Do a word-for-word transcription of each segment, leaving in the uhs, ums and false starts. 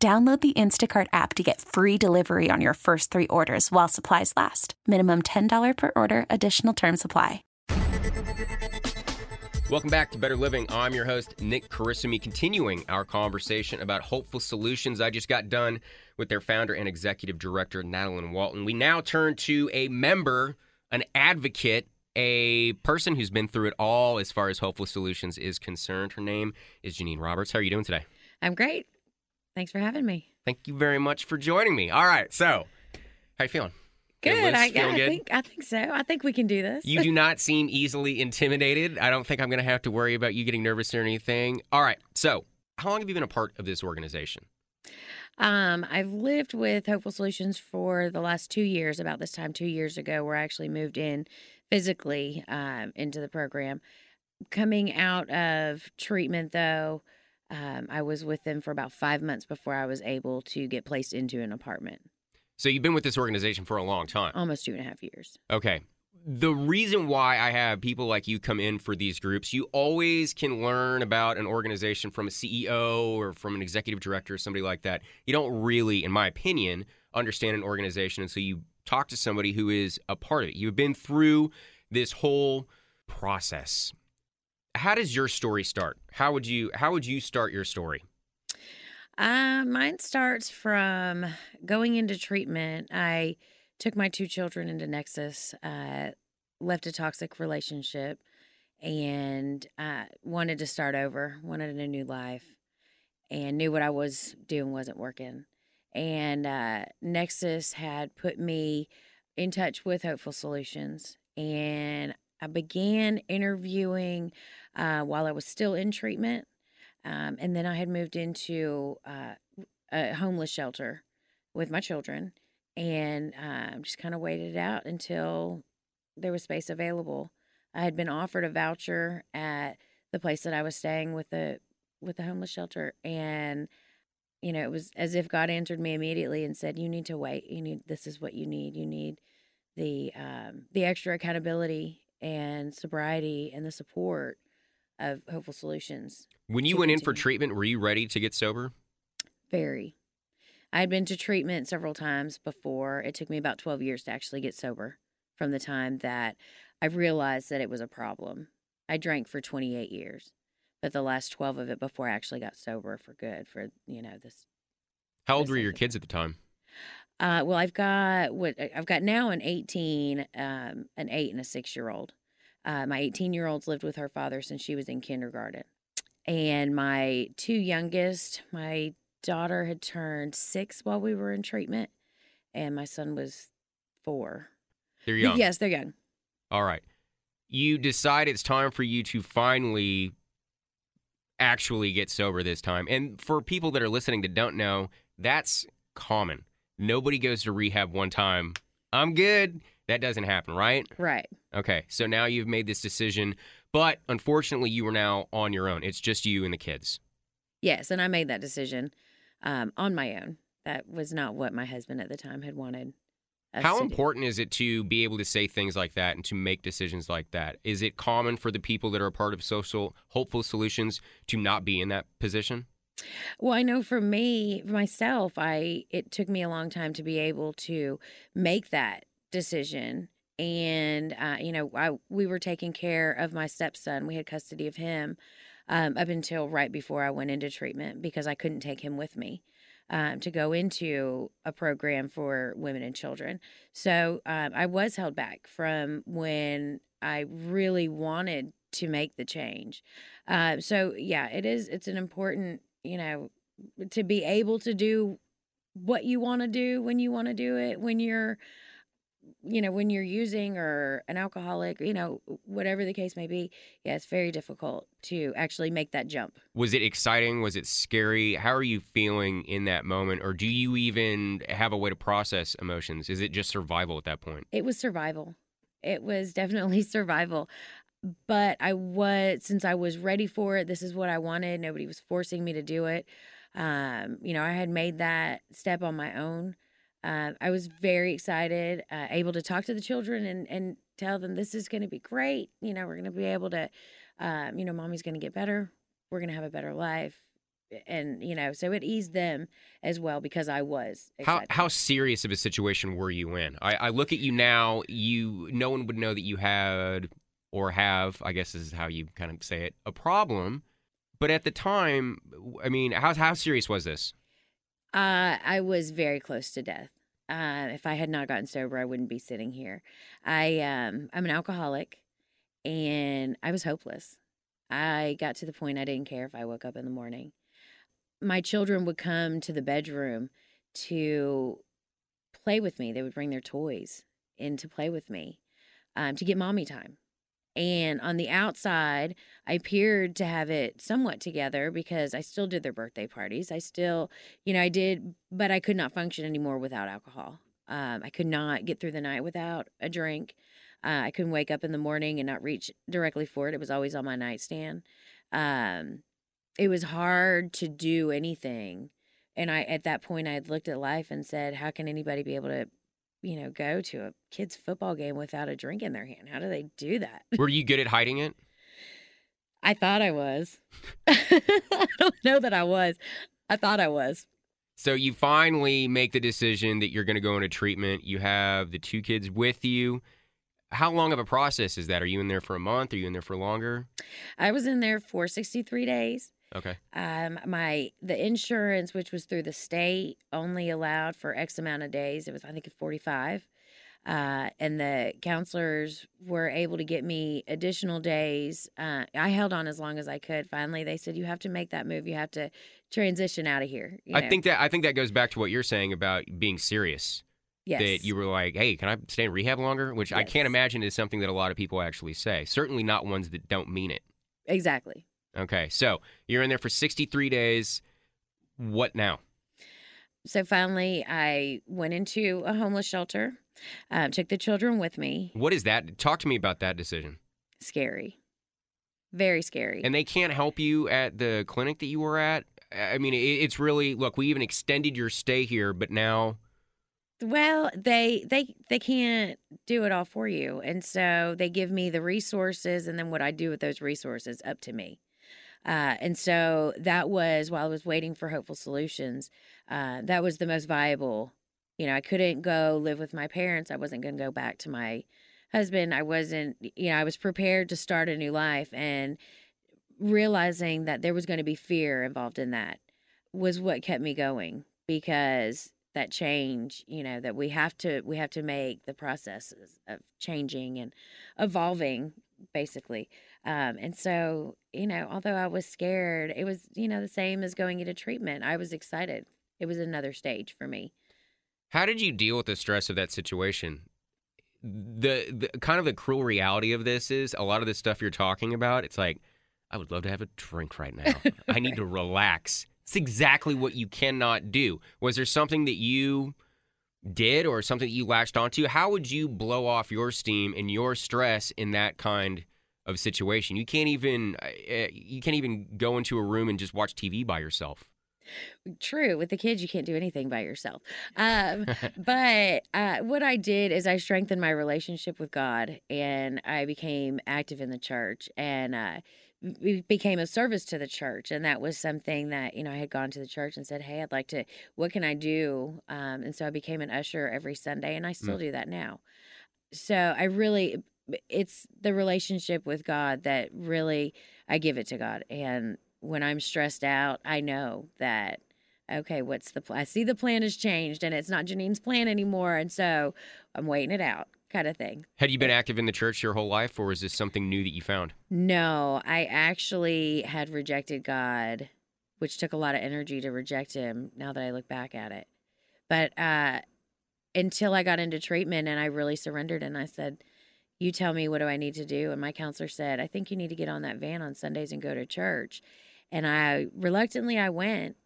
Download the Instacart app to get free delivery on your first three orders while supplies last. Minimum ten dollars per order. Additional terms apply. Welcome back to Better Living. I'm your host, Nick Carissimi, continuing our conversation about Hopeful Solutions. I just got done with their founder and executive director, Natalie Walton. We now turn to a member, an advocate, a person who's been through it all as far as Hopeful Solutions is concerned. Her name is Jeanine Roberts. How are you doing today? I'm great. Thanks for having me. Thank you very much for joining me. All right. So, how you feeling? Good. I, feeling I, good? Think, I think so. I think we can do this. You do not seem easily intimidated. I don't think I'm going to have to worry about you getting nervous or anything. All right. So, how long have you been a part of this organization? Um, I've lived with Hopeful Solutions for the last two years, about this time two years ago, where I actually moved in physically um, into the program. Coming out of treatment, though, Um, I was with them for about five months before I was able to get placed into an apartment. So you've been with this organization for a long time. Almost two and a half years. Okay. The reason why I have people like you come in for these groups, you always can learn about an organization from a C E O or from an executive director or somebody like that. You don't really, in my opinion, understand an organization until you talk to somebody who is a part of it. You've been through this whole process. How does your story start? How would you how would you start your story? Uh, mine starts from going into treatment. I took my two children into Nexus, uh, left a toxic relationship, and uh, wanted to start over, wanted a new life, and knew what I was doing wasn't working. And uh, Nexus had put me in touch with Hopeful Solutions, and I began interviewing uh, while I was still in treatment, um, and then I had moved into uh, a homeless shelter with my children, and um, just kind of waited it out until there was space available. I had been offered a voucher at the place that I was staying with the with the homeless shelter, and you know it was as if God answered me immediately and said, "You need to wait. You need this is what you need. You need the um, the extra accountability and sobriety and the support of Hopeful Solutions." When you went in for treatment, were you ready to get sober? Very. I had been to treatment several times before. It took me about twelve years to actually get sober from the time that I realized that it was a problem. I drank for twenty-eight years, but the last twelve of it before I actually got sober for good for, you know, this. How old were your kids at the time? Uh, well, I've got what I've got now an eighteen, um, an eight and a six year old. Uh, my eighteen year old's lived with her father since she was in kindergarten. And my two youngest, my daughter had turned six while we were in treatment, and my son was four. They're young. Yes, they're young. All right. You decide it's time for you to finally actually get sober this time. And for people that are listening that don't know, that's common. Nobody goes to rehab one time. I'm good. That doesn't happen, right? Right. Okay. So now you've made this decision, but unfortunately you are now on your own. It's just you and the kids. Yes, and I made that decision um, on my own. That was not what my husband at the time had wanted us to do. How important is it to be able to say things like that and to make decisions like that? Is it common for the people that are a part of social Hopeful Solutions to not be in that position? Well, I know for me, myself, I it took me a long time to be able to make that decision. And, uh, you know, I, we were taking care of my stepson. We had custody of him um, up until right before I went into treatment because I couldn't take him with me um, to go into a program for women and children. So um, I was held back from when I really wanted to make the change. Uh, so, yeah, it is. It's an important you know, to be able to do what you want to do when you want to do it, when you're you know, when you're using or an alcoholic, you know, whatever the case may be, yeah, it's very difficult to actually make that jump. Was it exciting? Was it scary? How are you feeling in that moment? Or do you even have a way to process emotions? Is it just survival at that point? It was survival. It was definitely survival. But I was, since I was ready for it, this is what I wanted. Nobody was forcing me to do it. Um, you know, I had made that step on my own. Uh, I was very excited, uh, able to talk to the children and, and tell them this is going to be great. You know, we're going to be able to, um, you know, mommy's going to get better. We're going to have a better life. And, you know, so it eased them as well because I was excited. How, how serious of a situation were you in? I, I look at you now, you, no one would know that you had or have, I guess this is how you kind of say it, a problem. But at the time, I mean, how how serious was this? Uh, I was very close to death. Uh, if I had not gotten sober, I wouldn't be sitting here. I um, I'm an alcoholic, and I was hopeless. I got to the point I didn't care if I woke up in the morning. My children would come to the bedroom to play with me. They would bring their toys in to play with me, um, to get mommy time. And on the outside, I appeared to have it somewhat together because I still did their birthday parties. I still, you know, I did, but I could not function anymore without alcohol. Um, I could not get through the night without a drink. Uh, I couldn't wake up in the morning and not reach directly for it. It was always on my nightstand. Um, it was hard to do anything. And I, at that point, I had looked at life and said, how can anybody be able to, you know, go to a kid's football game without a drink in their hand? How do they do that? Were you good at hiding it? I thought I was. I don't know that I was. I thought I was. So you finally make the decision that you're going to go into treatment. You have the two kids with you. How long of a process is that? Are you in there for a month? Are you in there for longer? I was in there for sixty-three days. Okay. Um, my the insurance, which was through the state, only allowed for X amount of days. It was, I think, forty-five. Uh, and the counselors were able to get me additional days. Uh, I held on as long as I could. Finally, they said, you have to make that move. You have to transition out of here. You know? I think that I think that goes back to what you're saying about being serious. Yes. That you were like, hey, can I stay in rehab longer? Which yes. I can't imagine is something that a lot of people actually say. Certainly not ones that don't mean it. Exactly. Okay, so you're in there for sixty-three days. What now? So finally, I went into a homeless shelter, uh, took the children with me. What is that? Talk to me about that decision. Scary. Very scary. And they can't help you at the clinic that you were at? I mean, it's really, look, we even extended your stay here, but now... Well, they they they can't do it all for you. And so they give me the resources, and then what I do with those resources up to me. Uh, and so that was, while I was waiting for Hopeful Solutions, uh, that was the most viable. You know, I couldn't go live with my parents. I wasn't going to go back to my husband. I wasn't, you know, I was prepared to start a new life, and realizing that there was going to be fear involved in that was what kept me going, because that change, you know, that we have to, we have to make the processes of changing and evolving, basically. Um, and so, you know, although I was scared, it was, you know, the same as going into treatment. I was excited. It was another stage for me. How did you deal with the stress of that situation? The, the kind of the cruel reality of this is a lot of the stuff you're talking about, it's like, I would love to have a drink right now. Right. I need to relax. It's exactly what you cannot do. Was there something that you did or something that you latched onto? How would you blow off your steam and your stress in that kind of situation? You can't even you can't even go into a room and just watch T V by yourself. True. With the kids, you can't do anything by yourself. Um, but uh, what I did is I strengthened my relationship with God, and I became active in the church, and uh, we became of service to the church. And that was something that, you know, I had gone to the church and said, hey, I'd like to, what can I do? Um, and so I became an usher every Sunday, and I still mm. do that now. So I really, it's the relationship with God that really, I give it to God. And when I'm stressed out, I know that, okay, what's the plan? I see the plan has changed, and it's not Jeanine's plan anymore. And so I'm waiting it out, kind of thing. Had you been active in the church your whole life, or is this something new that you found? No, I actually had rejected God, which took a lot of energy to reject him now that I look back at it. But uh, until I got into treatment and I really surrendered. And I said, you tell me, what do I need to do? And my counselor said, I think you need to get on that van on Sundays and go to church. And I reluctantly, I went.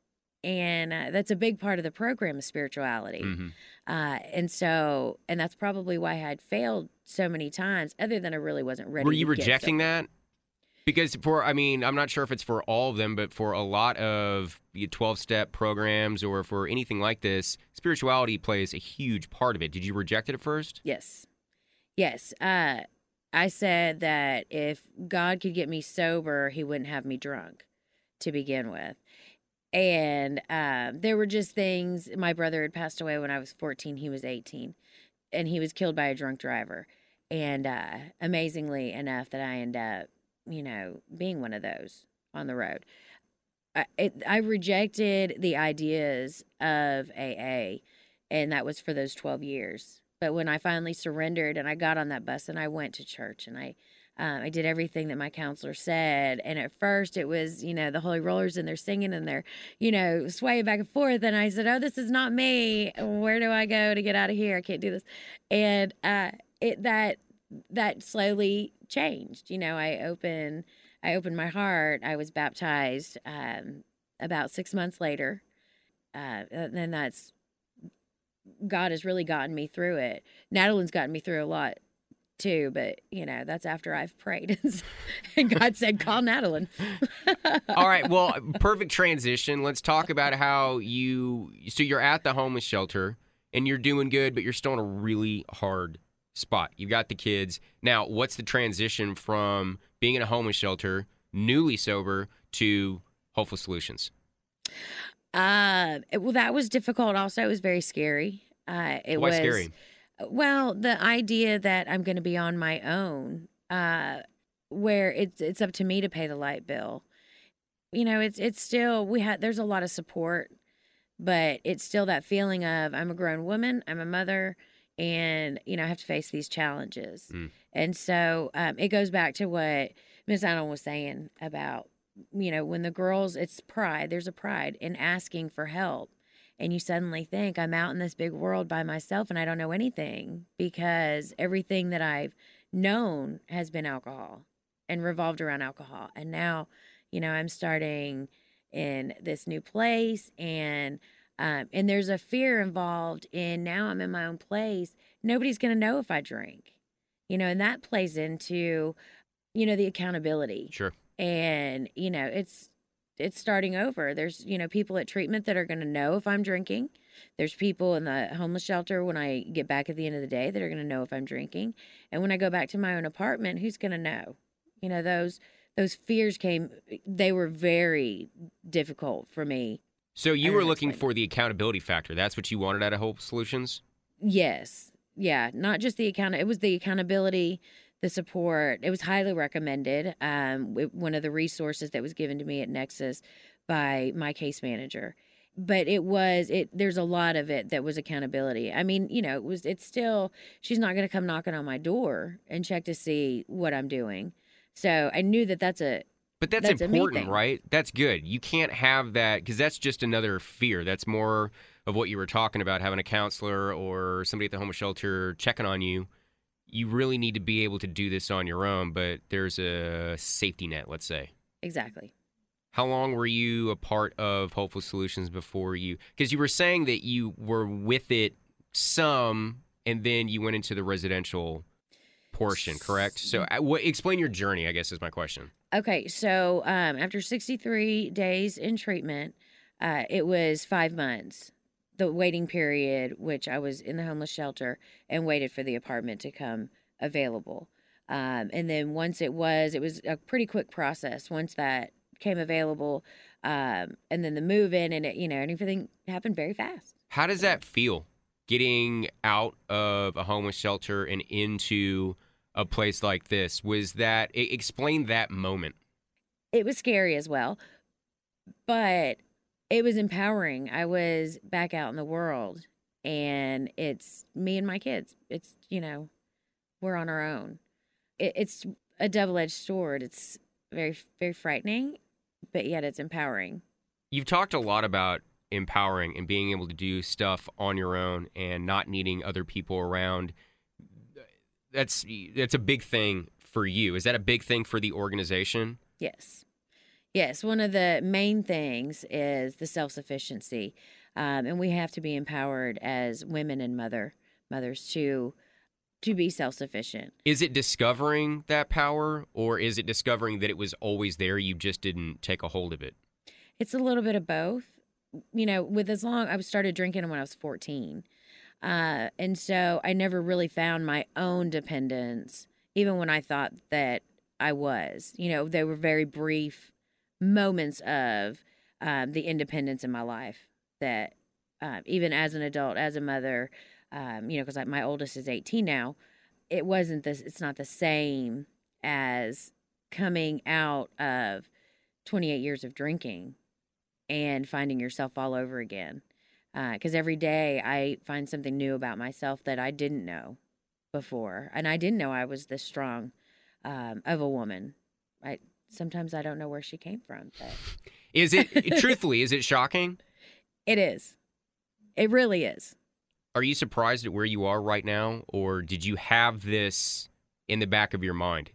And uh, that's a big part of the program is spirituality. Mm-hmm. Uh, and so, and that's probably why I had failed so many times, other than I really wasn't ready. Were you rejecting that? Because for, I mean, I'm not sure if it's for all of them, but for a lot of twelve-step programs or for anything like this, spirituality plays a huge part of it. Did you reject it at first? Yes. Yes. Uh, I said that if God could get me sober, he wouldn't have me drunk to begin with. And uh, there were just things. My brother had passed away when I was fourteen. He was eighteen, and he was killed by a drunk driver. And uh, amazingly enough that I end up, you know, being one of those on the road. I, it, I rejected the ideas of A A, and that was for those twelve years. But when I finally surrendered and I got on that bus and I went to church and I Um, I did everything that my counselor said. And at first it was, you know, the Holy Rollers and they're singing and they're, you know, swaying back and forth. And I said, oh, this is not me. Where do I go to get out of here? I can't do this. And uh, it that that slowly changed. You know, I opened, I opened my heart. I was baptized um, about six months later. Uh, and then that's, God has really gotten me through it. Natalie's gotten me through a lot too, but you know, that's after I've prayed and God said, call Natalie. All right. Well, perfect transition. Let's talk about how you, so you're at the homeless shelter and you're doing good, but you're still in a really hard spot. You've got the kids. Now, what's the transition from being in a homeless shelter, newly sober, to Hopeful Solutions? Uh, well, that was difficult. Also, it was very scary. Uh, it Why was scary? Well, the idea that I'm going to be on my own, uh, where it's it's up to me to pay the light bill, you know, it's it's still we had there's a lot of support, but it's still that feeling of I'm a grown woman, I'm a mother, and you know I have to face these challenges, mm. and so um, it goes back to what Miz Allen was saying about you know when the girls it's pride there's a pride in asking for help. And you suddenly think, I'm out in this big world by myself and I don't know anything because everything that I've known has been alcohol and revolved around alcohol. And now, you know, I'm starting in this new place and um, and there's a fear involved in now I'm in my own place. Nobody's going to know if I drink, you know, and that plays into, you know, the accountability. Sure. And, you know, it's. It's starting over. There's, you know, people at treatment that are going to know if I'm drinking. There's people in the homeless shelter when I get back at the end of the day that are going to know if I'm drinking. And when I go back to my own apartment, who's going to know? You know, those those fears came. They were very difficult for me. So you were looking for the accountability factor. That's what you wanted out of Hope Solutions? Yes. Yeah. Not just the account. It was the accountability, the support. It was highly recommended. Um, one of the resources that was given to me at Nexus by my case manager, but it was it. There's a lot of it that was accountability. I mean, you know, it was. It's still. She's not going to come knocking on my door and check to see what I'm doing. So I knew that that's a. But that's, that's important, right? That's good. You can't have that because that's just another fear. That's more of what you were talking about, having a counselor or somebody at the homeless shelter checking on you. You really need to be able to do this on your own, but there's a safety net, let's say. Exactly. How long were you a part of Hopeful Solutions before you? Because you were saying that you were with it some, and then you went into the residential portion, correct? So what, explain your journey, I guess, is my question. Okay, so um, after sixty-three days in treatment, uh, it was five months. The waiting period, which I was in the homeless shelter and waited for the apartment to come available. Um, and then once it was, it was a pretty quick process once that came available. Um, and then the move in and, it, you know, and everything happened very fast. How does that feel getting out of a homeless shelter and into a place like this? Was that, explain that moment. It was scary as well, but it was empowering. I was back out in the world, and it's me and my kids. It's, you know, we're on our own. It, it's a double-edged sword. It's very, very frightening, but yet it's empowering. You've talked a lot about empowering and being able to do stuff on your own and not needing other people around. That's that's a big thing for you. Is that a big thing for the organization? Yes. Yes. One of the main things is the self-sufficiency. Um, and we have to be empowered as women and mother mothers to to be self-sufficient. Is it discovering that power, or is it discovering that it was always there, you just didn't take a hold of it? It's a little bit of both. You know, with as long, I started drinking when I was fourteen. Uh, and so I never really found my own dependence, even when I thought that I was. You know, they were very brief moments of um, the independence in my life that uh, even as an adult, as a mother, um, you know, because like my oldest is eighteen now, it wasn't this, it's not the same as coming out of twenty-eight years of drinking and finding yourself all over again. Because uh, every day I find something new about myself that I didn't know before. And I didn't know I was this strong um, of a woman. I Sometimes I don't know where she came from. But. Is it, truthfully, is it shocking? It is. It really is. Are you surprised at where you are right now? Or did you have this in the back of your mind?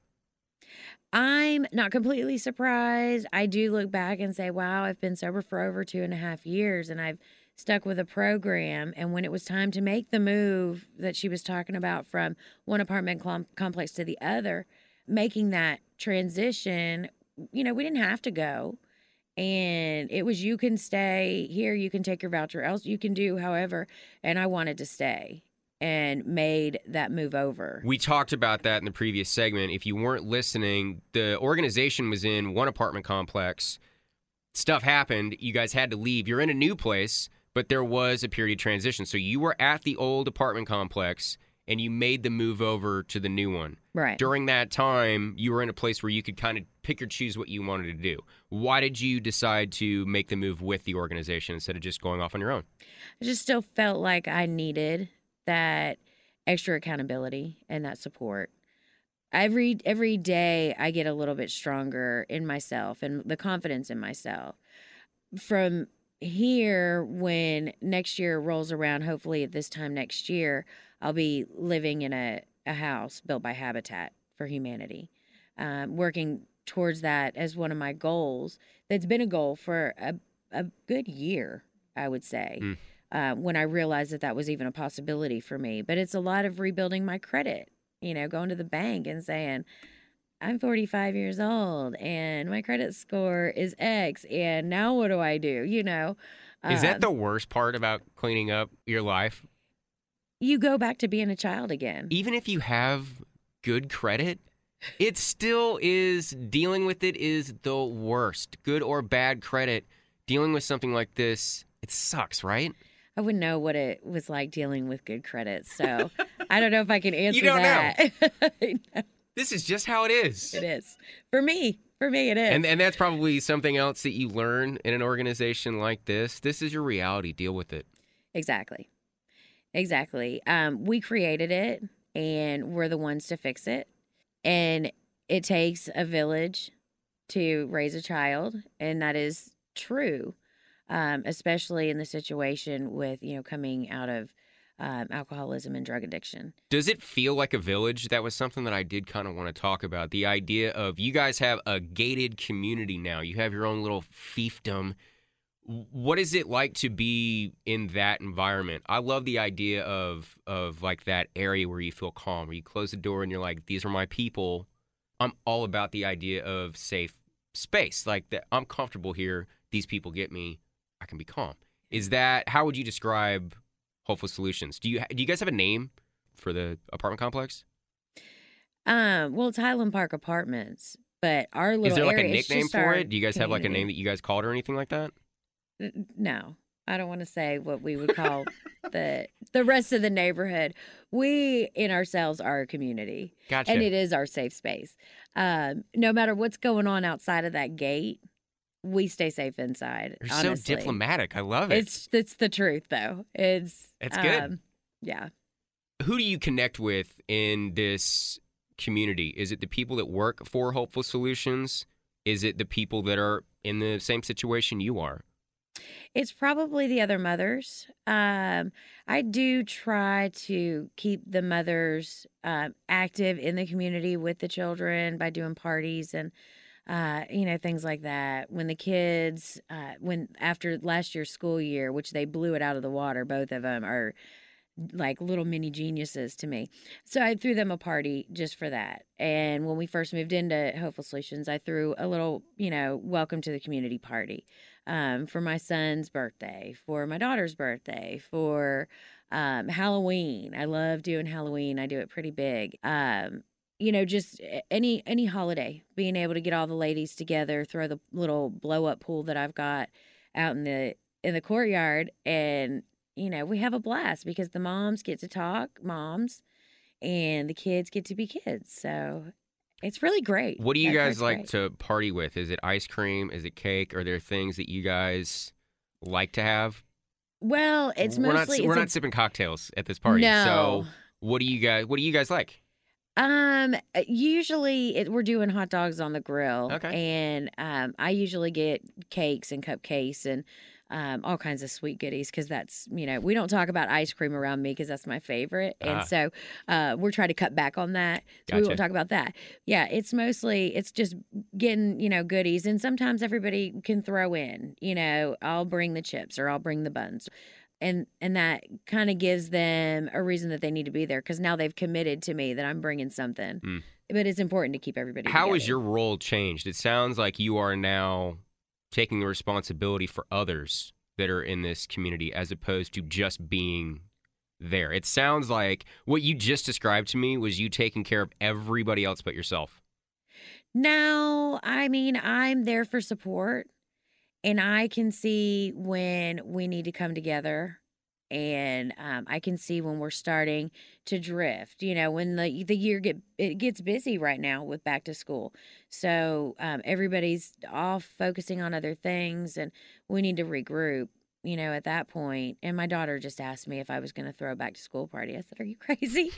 I'm not completely surprised. I do look back and say, wow, I've been sober for over two and a half years. And I've stuck with a program, and when it was time to make the move that she was talking about from one apartment com- complex to the other, making that transition, you know, we didn't have to go. And it was, you can stay here, you can take your voucher, else you can do however. And I wanted to stay and made that move over. We talked about that in the previous segment. If you weren't listening, the organization was in one apartment complex. Stuff happened. You guys had to leave. You're in a new place. But there was a period of transition. So you were at the old apartment complex, and you made the move over to the new one. Right. During that time, you were in a place where you could kind of pick or choose what you wanted to do. Why did you decide to make the move with the organization instead of just going off on your own? I just still felt like I needed that extra accountability and that support. Every every day I get a little bit stronger in myself and the confidence in myself. From here, when next year rolls around, hopefully at this time next year, I'll be living in a, a house built by Habitat for Humanity, um, working towards that as one of my goals. That's been a goal for a, a good year, I would say, mm. uh, when I realized that that was even a possibility for me. But it's a lot of rebuilding my credit, you know, going to the bank and saying, I'm forty-five years old, and my credit score is X, and now what do I do, you know? Um, is that the worst part about cleaning up your life? You go back to being a child again. Even if you have good credit, it still is, dealing with it is the worst. Good or bad credit, dealing with something like this, it sucks, right? I wouldn't know what it was like dealing with good credit, so I don't know if I can answer that. You don't that. know. I know. This is just how it is. It is. For me. For me, it is. And and that's probably something else that you learn in an organization like this. This is your reality. Deal with it. Exactly. Exactly. Um, we created it, and we're the ones to fix it. And it takes a village to raise a child, and that is true, um, especially in the situation with, you know, coming out of Um, alcoholism and drug addiction. Does it feel like a village? That was something that I did kind of want to talk about. The idea of you guys have a gated community now. You have your own little fiefdom. What is it like to be in that environment? I love the idea of of like that area where you feel calm, where you close the door and you're like, these are my people. I'm all about the idea of safe space. Like that, I'm comfortable here. These people get me. I can be calm. Is that, how would you describe Hopeful Solutions? Do you do you guys have a name for the apartment complex? Um, well, it's Highland Park Apartments, but our little area. Is there like area, a nickname for it? Do you guys community. have like a name that you guys called or anything like that? No, I don't want to say what we would call the the rest of the neighborhood. We in ourselves are a community, gotcha. And it is our safe space. Um, no matter what's going on outside of that gate, we stay safe inside. You're honestly. so diplomatic. I love it. It's it's the truth, though. It's it's good. Um, yeah. Who do you connect with in this community? Is it the people that work for Hopeful Solutions? Is it the people that are in the same situation you are? It's probably the other mothers. Um, I do try to keep the mothers uh, active in the community with the children by doing parties and, uh, you know, things like that. When the kids, uh, when after last year's school year, which they blew it out of the water, both of them are like little mini geniuses to me. So I threw them a party just for that. And when we first moved into Hopeful Solutions, I threw a little, you know, welcome to the community party um, for my son's birthday, for my daughter's birthday, for um, Halloween. I love doing Halloween. I do it pretty big. Um, you know, just any any holiday, being able to get all the ladies together, throw the little blow-up pool that I've got out in the in the courtyard, and you know, we have a blast because the moms get to talk, moms, and the kids get to be kids. So it's really great. What do you guys like to party with? Is it ice cream? Is it cake? Are there things that you guys like to have? Well, it's mostly we're not, we're not sipping cocktails at this party. No. So what do you guys what do you guys like? Um, usually it, we're doing hot dogs on the grill. Okay. And um, I usually get cakes and cupcakes and Um, all kinds of sweet goodies because that's, you know, we don't talk about ice cream around me because that's my favorite. And ah. so uh, we're trying to cut back on that. So gotcha. We won't talk about that. Yeah, it's mostly, it's just getting, you know, goodies. And sometimes everybody can throw in, you know, I'll bring the chips or I'll bring the buns. And and that kind of gives them a reason that they need to be there because now they've committed to me that I'm bringing something. Mm. But it's important to keep everybody together. How has your role changed? It sounds like you are now taking the responsibility for others that are in this community as opposed to just being there. It sounds like what you just described to me was you taking care of everybody else but yourself. No, I mean, I'm there for support, and I can see when we need to come together, and um, I can see when we're starting to drift, you know, when the the year get it gets busy right now with back to school. So um, everybody's all focusing on other things, and we need to regroup, you know, at that point. And my daughter just asked me if I was going to throw a back to school party. I said, are you crazy?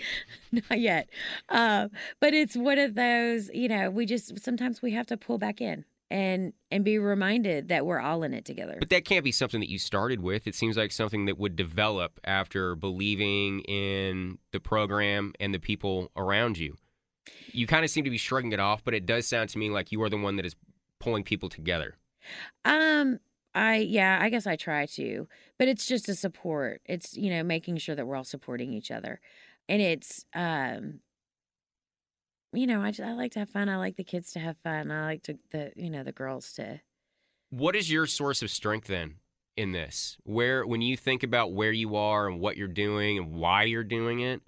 Not yet. Um, but it's one of those, you know, we just sometimes we have to pull back in. And and be reminded that we're all in it together. But that can't be something that you started with. It seems like something that would develop after believing in the program and the people around you. You kind of seem to be shrugging it off, but it does sound to me like you are the one that is pulling people together. Um, I yeah, I guess I try to. But it's just a support. It's, you know, making sure that we're all supporting each other. And it's um You know, I, just, I like to have fun. I like the kids to have fun. I like to, the you know, the girls to. What is your source of strength then in this? Where, when you think about where you are and what you're doing and why you're doing it,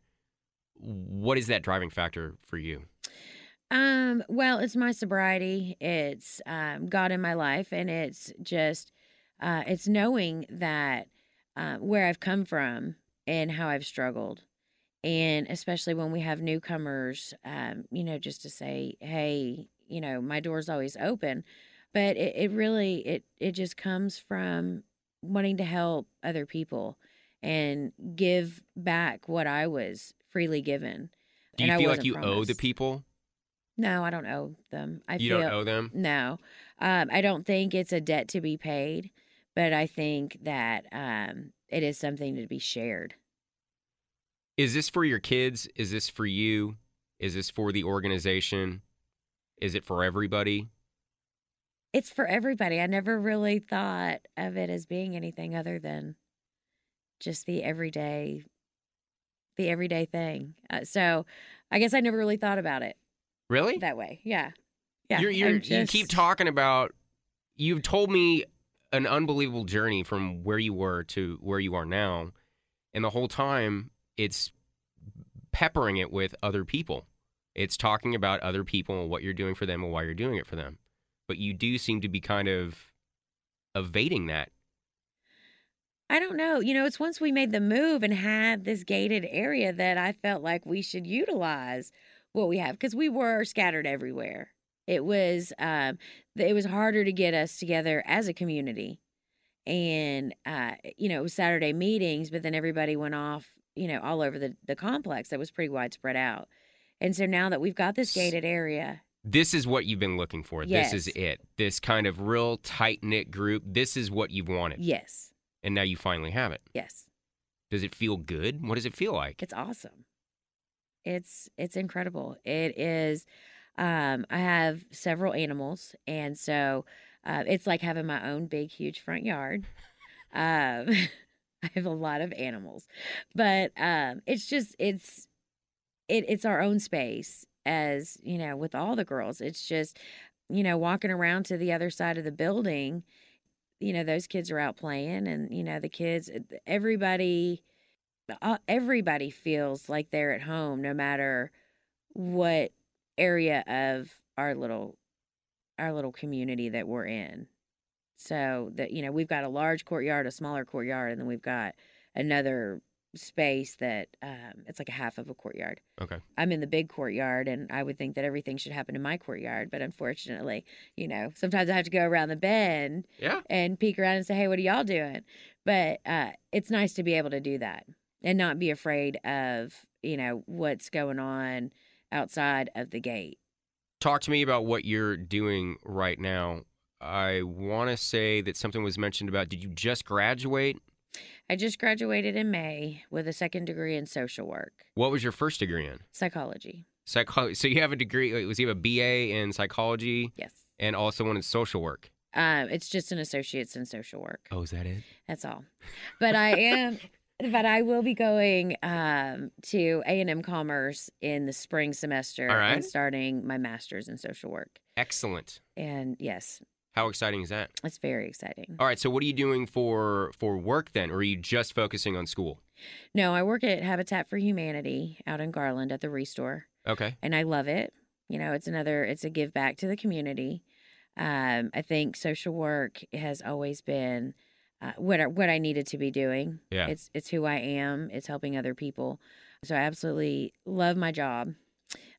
what is that driving factor for you? Um, well, it's my sobriety. It's um, God in my life, and it's just, uh, it's knowing that uh, where I've come from and how I've struggled. And especially when we have newcomers, um, you know, just to say, hey, you know, my door's always open. But it, it really, it it just comes from wanting to help other people and give back what I was freely given. Do you and feel like you promised. Owe the people? No, I don't owe them. I you feel, don't owe them? No. Um, I don't think it's a debt to be paid, but I think that um, it is something to be shared. Is this for your kids? Is this for you? Is this for the organization? Is it for everybody? It's for everybody. I never really thought of it as being anything other than just the everyday, the everyday thing. Uh, so I guess I never really thought about it. Really? That way. Yeah. Yeah. You're, you're, just... You keep talking about, you've told me an unbelievable journey from where you were to where you are now. And the whole time, it's peppering it with other people. It's talking about other people and what you're doing for them and why you're doing it for them. But you do seem to be kind of evading that. I don't know. You know, it's once we made the move and had this gated area that I felt like we should utilize what we have because we were scattered everywhere. It was um, it was harder to get us together as a community. And, uh, you know, it was Saturday meetings, but then everybody went off, you know, all over the, the complex that was pretty widespread out. And so now that we've got this gated area this is what you've been looking for. Yes. This is it. This kind of real tight-knit group. This is what you've wanted. Yes. And now you finally have it. Yes. Does it feel good? What does it feel like? It's awesome. It's it's incredible. It is. Um, I have several animals, and so uh, it's like having my own big, huge front yard. Um, I have a lot of animals, but um, it's just it's it, it's our own space. As you know, with all the girls, it's just, you know, walking around to the other side of the building, you know, those kids are out playing, and, you know, the kids, everybody, everybody feels like they're at home, no matter what area of our little, our little community that we're in. So that, you know, we've got a large courtyard, a smaller courtyard, and then we've got another space that um it's like a half of a courtyard. Okay. I'm in the big courtyard, and I would think that everything should happen in my courtyard, but unfortunately, you know, sometimes I have to go around the bend yeah. and peek around and say, hey, what are y'all doing? But uh it's nice to be able to do that and not be afraid of, you know, what's going on outside of the gate. Talk to me about what you're doing right now. I want to say that something was mentioned about, did you just graduate? I just graduated in May with a second degree in social work. What was your first degree in? Psychology. Psychology. So you have a degree, was you have a B A in psychology? Yes. And also one in social work? Um, it's just an associate's in social work. Oh, is that it? That's all. But I am, but I will be going um, to A and M Commerce in the spring semester. All right. And starting my master's in social work. Excellent. And yes. How exciting is that? It's very exciting. All right. So what are you doing for, for work then? Or are you just focusing on school? No, I work at Habitat for Humanity out in Garland at the ReStore. Okay. And I love it. You know, it's another, it's a give back to the community. Um, I think social work has always been uh, what, what I needed to be doing. Yeah. It's, it's who I am. It's helping other people. So I absolutely love my job.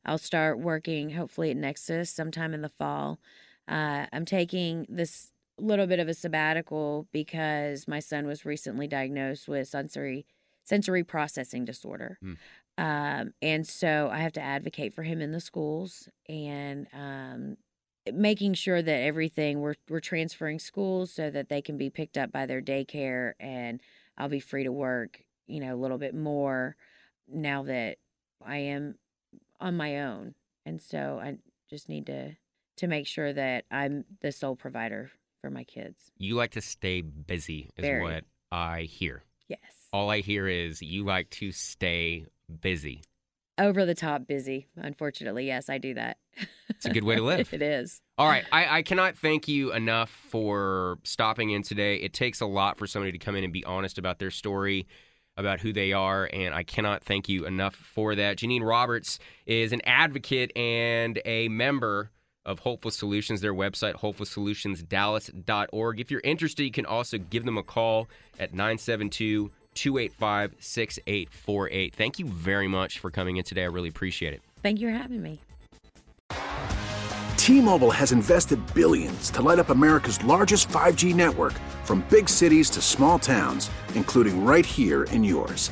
I'll start working hopefully at Nexus sometime in the fall. Uh, I'm taking this little bit of a sabbatical because my son was recently diagnosed with sensory sensory processing disorder. Mm. Um, and so I have to advocate for him in the schools and um, making sure that everything, we're, we're transferring schools so that they can be picked up by their daycare, and I'll be free to work, you know, a little bit more now that I am on my own. And so I just need to... to make sure that I'm the sole provider for my kids. You like to stay busy is Very. What I hear. Yes. All I hear is you like to stay busy. Over the top busy, unfortunately. Yes, I do that. It's a good way to live. It is. All right. I, I cannot thank you enough for stopping in today. It takes a lot for somebody to come in and be honest about their story, about who they are, and I cannot thank you enough for that. Jeanine Roberts is an advocate and a member of Hopeful Solutions, their website, hopeful solutions dallas dot org. If you're interested, you can also give them a call at nine seven two, two eight five, six eight four eight. Thank you very much for coming in today. I really appreciate it. Thank you for having me. T-Mobile has invested billions to light up America's largest five G network, from big cities to small towns, including right here in yours.